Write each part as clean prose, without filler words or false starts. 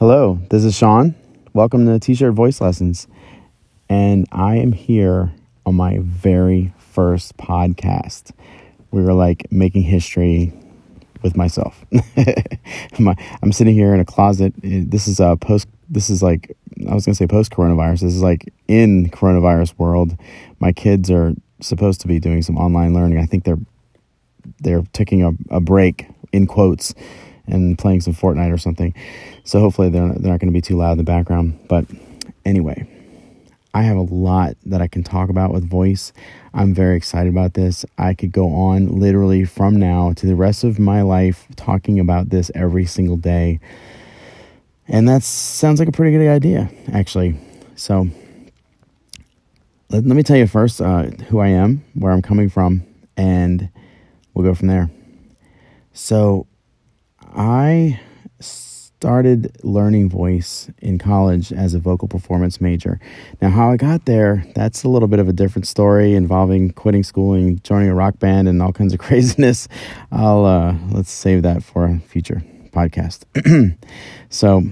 Hello, this is Sean. Welcome to T-shirt Voice Lessons. And I am here on my very first podcast. We were like making history with myself. I'm sitting here in a closet. This is post coronavirus. This is like in coronavirus world. My kids are supposed to be doing some online learning. I think they're taking a break in quotes and playing some Fortnite or something. So hopefully they're not going to be too loud in the background. But anyway, I have a lot that I can talk about with voice. I'm very excited about this. I could go on literally from now to the rest of my life talking about this every single day. And that sounds like a pretty good idea, actually. So let me tell you first who I am, where I'm coming from, and we'll go from there. So I started learning voice in college as a vocal performance major. Now, how I got there, that's a little bit of a different story involving quitting school and joining a rock band and all kinds of craziness. Let's save that for a future podcast. So,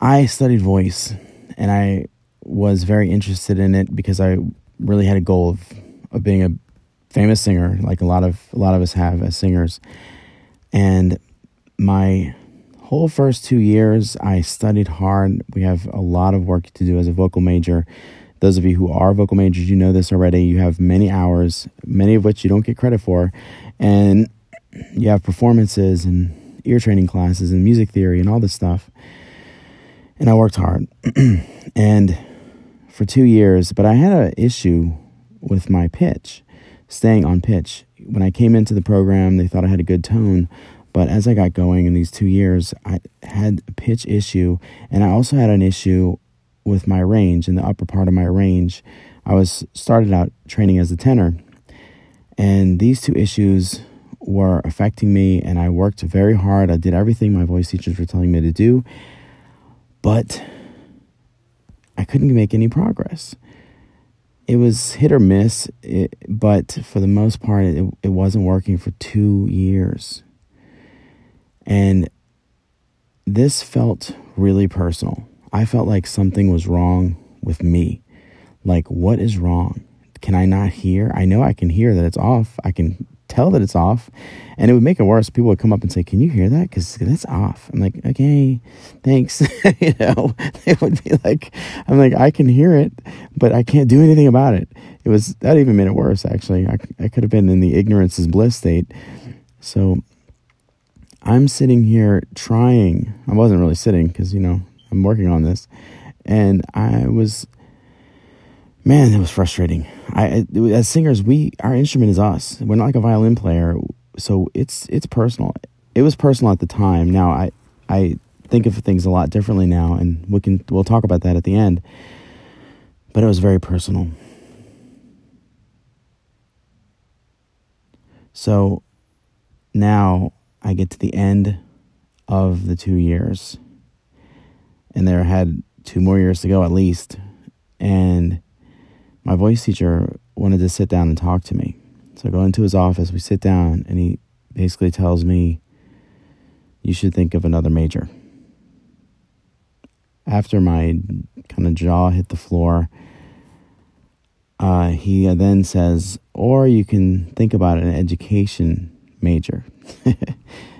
I studied voice and I was very interested in it because I really had a goal of being a famous singer, like a lot of us have as singers. And my whole first 2 years, I studied hard. We have a lot of work to do as a vocal major. Those of you who are vocal majors, you know this already. You have many hours, many of which you don't get credit for. And you have performances and ear training classes and music theory and all this stuff. And I worked hard and for 2 years, but I had an issue with my pitch, staying on pitch. When I came into the program, they thought I had a good tone. But as I got going in these 2 years, I had a pitch issue, and I also had an issue with my range, in the upper part of my range. I started out training as a tenor, and these two issues were affecting me, and I worked very hard. I did everything my voice teachers were telling me to do, but I couldn't make any progress. It was hit or miss, but for the most part, it wasn't working for 2 years. And this felt really personal. I felt like something was wrong with me. Like, what is wrong? Can I not hear? I know I can hear that it's off. I can tell that it's off. And it would make it worse. People would come up and say, can you hear that? Because that's off. I'm like, okay, thanks. You know, they would be like, I'm like, I can hear it, but I can't do anything about it. That even made it worse, actually. I could have been in the ignorance is bliss state. So I'm sitting here trying. I wasn't really sitting because, I'm working on this. And it was frustrating. As singers, our instrument is us. We're not like a violin player. So it's personal. It was personal at the time. Now, I think of things a lot differently now. And we'll talk about that at the end. But it was very personal. So now I get to the end of the 2 years, and there had 2 more years to go at least, and my voice teacher wanted to sit down and talk to me. So I go into his office, we sit down, and he basically tells me, you should think of another major. After my kind of jaw hit the floor, he then says, or you can think about an education major.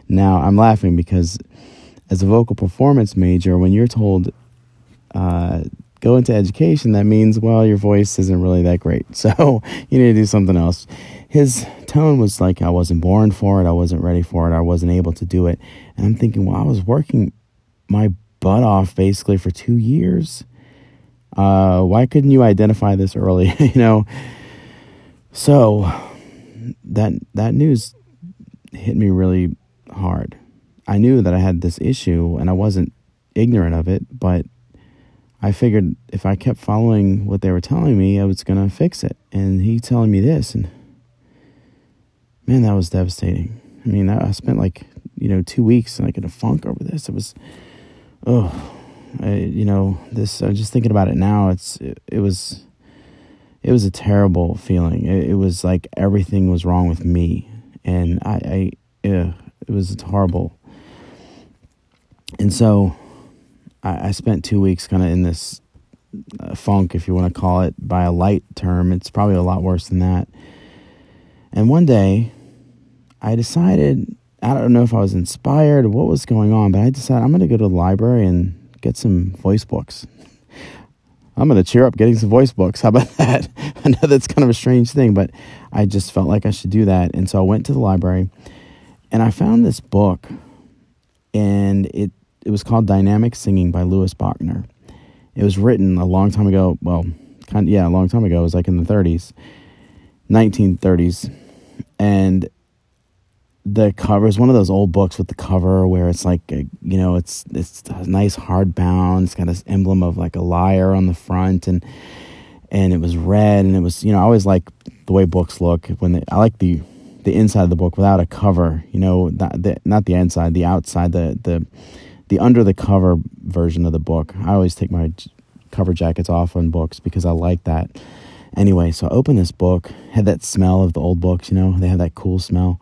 Now, I'm laughing because as a vocal performance major, when you're told go into education, that means, well, your voice isn't really that great. So you need to do something else. His tone was like, I wasn't born for it. I wasn't ready for it. I wasn't able to do it. And I'm thinking, well, I was working my butt off basically for 2 years. Why couldn't you identify this early? So that news hit me really hard. I knew that I had this issue and I wasn't ignorant of it, but I figured if I kept following what they were telling me, I was going to fix it. And he telling me this, and man, that was devastating. I mean, I spent 2 weeks like in a funk over this. It was, I'm just thinking about it now. It was a terrible feeling. It was like everything was wrong with me. And it was horrible. And so I spent 2 weeks kind of in this funk, if you want to call it by a light term. It's probably a lot worse than that. And one day I decided, I don't know if I was inspired or what was going on, but I decided I'm going to go to the library and get some voice books. I'm going to cheer up getting some voice books. How about that? I know that's kind of a strange thing, but I just felt like I should do that. And so I went to the library and I found this book, and it was called Dynamic Singing by Louis Bachner. It was written a long time ago. Well, a long time ago. It was like in the 30s, 1930s. And the cover is one of those old books with the cover where it's like, it's a nice hardbound. It's got this emblem of like a lyre on the front, and it was red, and it was, I always like the way books look. I like the inside of the book without a cover, not the inside, the outside, the under the cover version of the book. I always take my cover jackets off on books because I like that. Anyway, so I opened this book, had that smell of the old books, they have that cool smell.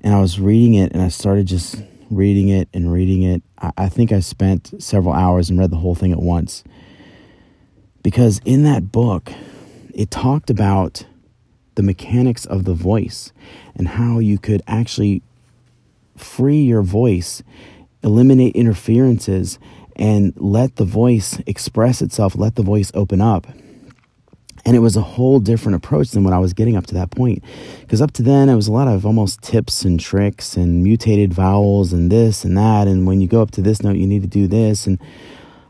And I was reading it, and I started just reading it and reading it. I think I spent several hours and read the whole thing at once. Because in that book, it talked about the mechanics of the voice and how you could actually free your voice, eliminate interferences, and let the voice express itself, let the voice open up. And it was a whole different approach than what I was getting up to that point. Because up to then, it was a lot of almost tips and tricks and mutated vowels and this and that. And when you go up to this note, you need to do this and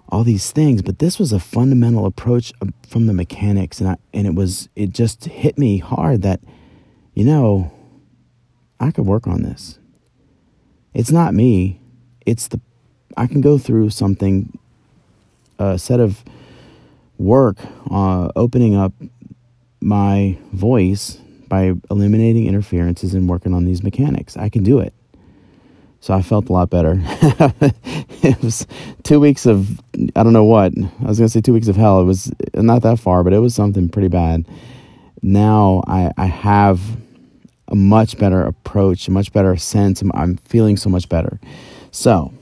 all these things. But this was a fundamental approach from the mechanics. And it just hit me hard that, I could work on this. It's not me. I can go through something, a set of work, opening up my voice by eliminating interferences and working on these mechanics. I can do it. So I felt a lot better. It was 2 weeks of, I don't know what, I was going to say 2 weeks of hell. It was not that far, but it was something pretty bad. Now I have a much better approach, a much better sense. I'm feeling so much better. So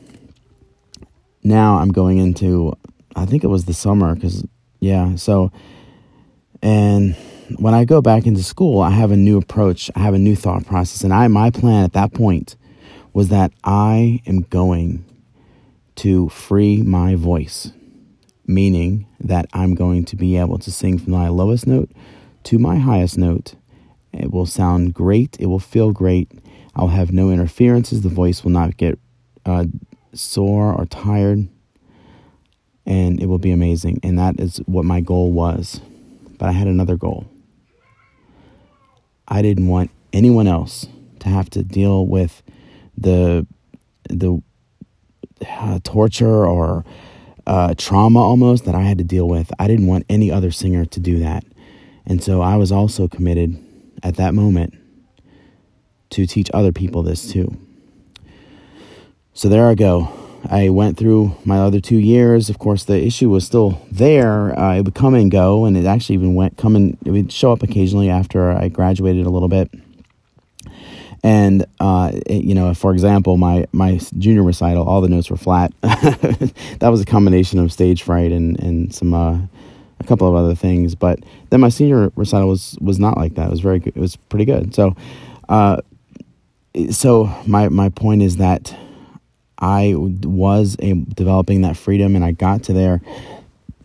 now I'm going into, I think it was the summer and when I go back into school, I have a new approach. I have a new thought process. And my plan at that point was that I am going to free my voice, meaning that I'm going to be able to sing from my lowest note to my highest note. It will sound great. It will feel great. I'll have no interferences. The voice will not get sore or tired. And it will be amazing. And that is what my goal was. But I had another goal. I didn't want anyone else to have to deal with the torture or trauma almost that I had to deal with. I didn't want any other singer to do that. And so I was also committed at that moment to teach other people this too. So there I go. I went through my other 2 years. Of course, the issue was still there. It would come and go, and it actually even it would show up occasionally after I graduated a little bit. And, for example, my junior recital, all the notes were flat. That was a combination of stage fright and some, a couple of other things. But then my senior recital was not like that. It was very good. It was pretty good. So my point is that I was developing that freedom, and I got to there,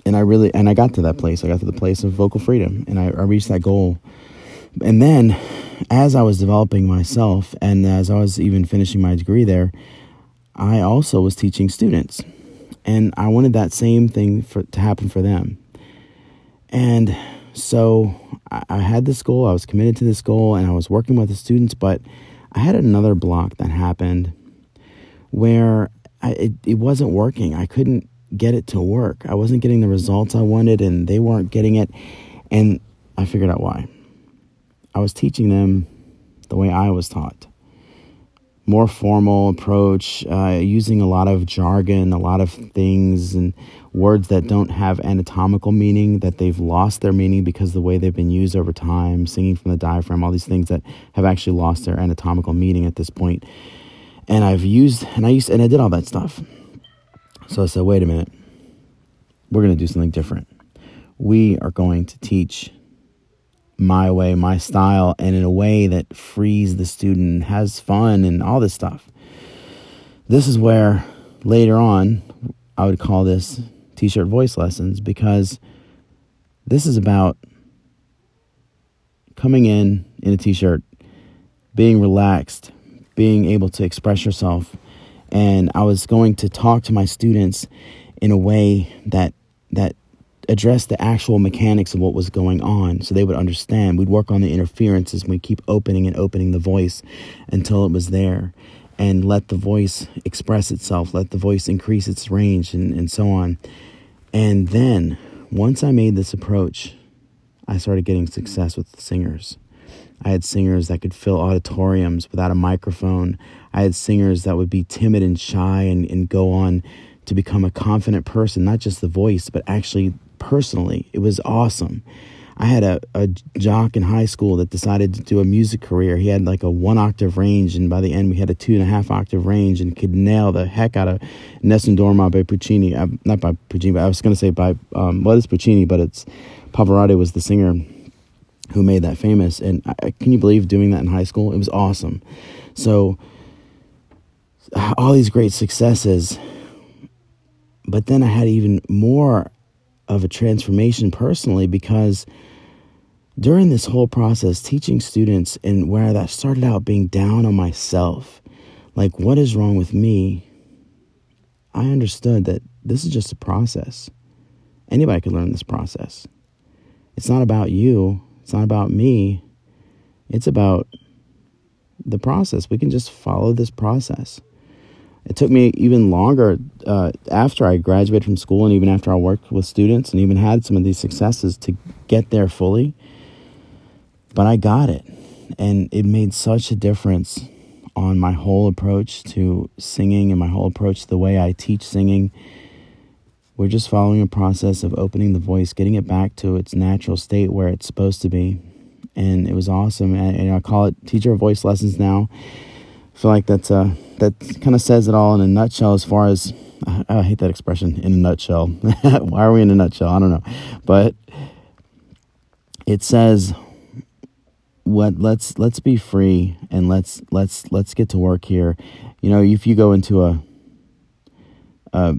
and I got to that place. I got to the place of vocal freedom, and I reached that goal. And then, as I was developing myself, and as I was even finishing my degree there, I also was teaching students, and I wanted that same thing to happen for them. And so I had this goal. I was committed to this goal, and I was working with the students. But I had another block that happened, where it wasn't working. I couldn't get it to work. I wasn't getting the results I wanted, and they weren't getting it. And I figured out why. I was teaching them the way I was taught. More formal approach, using a lot of jargon, a lot of things and words that don't have anatomical meaning, that they've lost their meaning because of the way they've been used over time, singing from the diaphragm, all these things that have actually lost their anatomical meaning at this point. And I did all that stuff. So I said, wait a minute, we're going to do something different. We are going to teach my way, my style, and in a way that frees the student, has fun, and all this stuff. This is where later on I would call this T-shirt Voice Lessons, because this is about coming in a t-shirt, being relaxed, being able to express yourself. And I was going to talk to my students in a way that addressed the actual mechanics of what was going on, so they would understand. We'd work on the interferences, and we'd keep opening and opening the voice until it was there, and let the voice express itself, let the voice increase its range, and so on. And then, once I made this approach, I started getting success with the singers. I had singers that could fill auditoriums without a microphone. I had singers that would be timid and shy and go on to become a confident person, not just the voice, but actually personally. It was awesome. I had a jock in high school that decided to do a music career. He had like a 1 octave range, and by the end we had a 2.5 octave range, and could nail the heck out of Nessun Dorma by Puccini. Not by Puccini, but I was going to say by, well, it's Puccini, but it's Pavarotti was the singer who made that famous. And can you believe doing that in high school? It was awesome. So all these great successes, but then I had even more of a transformation personally, because during this whole process, teaching students, and where that started out being down on myself, like, what is wrong with me? I understood that this is just a process. Anybody could learn this process. It's not about you. It's not about me. It's about the process. We can just follow this process. It took me even longer after I graduated from school, and even after I worked with students and even had some of these successes, to get there fully. But I got it. And it made such a difference on my whole approach to singing and my whole approach to the way I teach singing. We're just following a process of opening the voice, getting it back to its natural state where it's supposed to be. And it was awesome. And I call it Teacher Voice Lessons now. I feel like that kind of says it all in a nutshell, as far as, I hate that expression, in a nutshell. Why are we in a nutshell? I don't know. But it says, what, let's be free, and let's get to work here. You know, if you go into a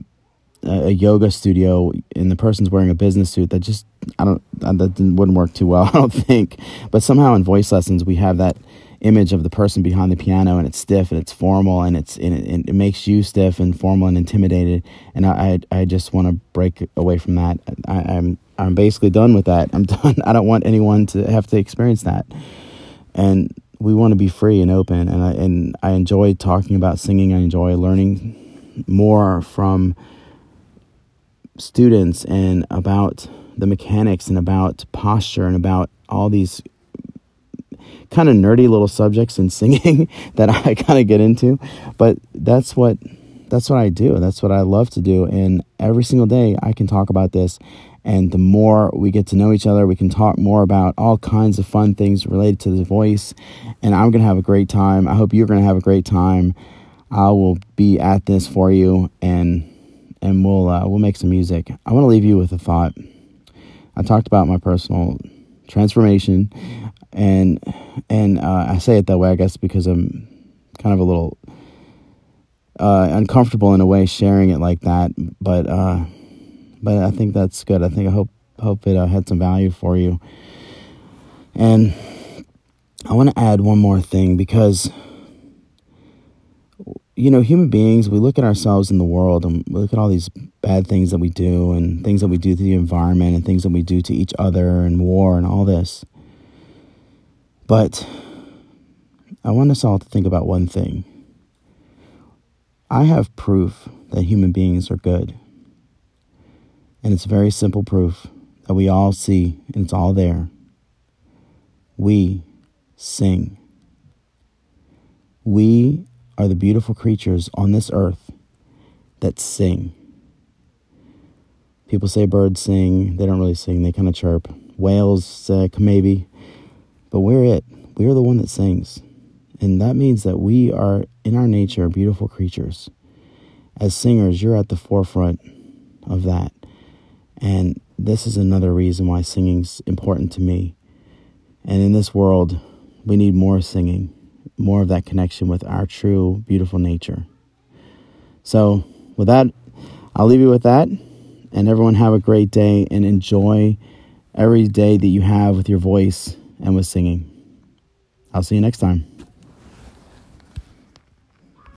yoga studio and the person's wearing a business suit, that just, wouldn't work too well, I don't think. But somehow in voice lessons, we have that image of the person behind the piano, and it's stiff and it's formal, and it makes you stiff and formal and intimidated. And I just want to break away from that. I'm basically done with that. I'm done. I don't want anyone to have to experience that. And we want to be free and open. And I enjoy talking about singing. I enjoy learning more from students, and about the mechanics, and about posture, and about all these kind of nerdy little subjects in singing that I kind of get into. But that's what I do. That's what I love to do. And every single day I can talk about this. And the more we get to know each other, we can talk more about all kinds of fun things related to the voice. And I'm going to have a great time. I hope you're going to have a great time. I will be at this for you, and we'll make some music. I want to leave you with a thought. I talked about my personal transformation, and I say it that way, I guess, because I'm kind of a little uncomfortable in a way sharing it like that. But I think that's good. I hope it had some value for you. And I want to add one more thing, because, you know, human beings, we look at ourselves in the world, and we look at all these bad things that we do, and things that we do to the environment, and things that we do to each other, and war, and all this. But I want us all to think about one thing. I have proof that human beings are good. And it's very simple proof that we all see, and it's all there. We sing. We are the beautiful creatures on this earth that sing. People say birds sing. They don't really sing. They kind of chirp. Whales, maybe. But we're it. We are the one that sings. And that means that we are, in our nature, beautiful creatures. as singers, you're at the forefront of that. And this is another reason why singing's important to me. And in this world, we need more singing, more of that connection with our true, beautiful nature. So with that, I'll leave you with that. And everyone have a great day and enjoy every day that you have with your voice and with singing. I'll see you next time.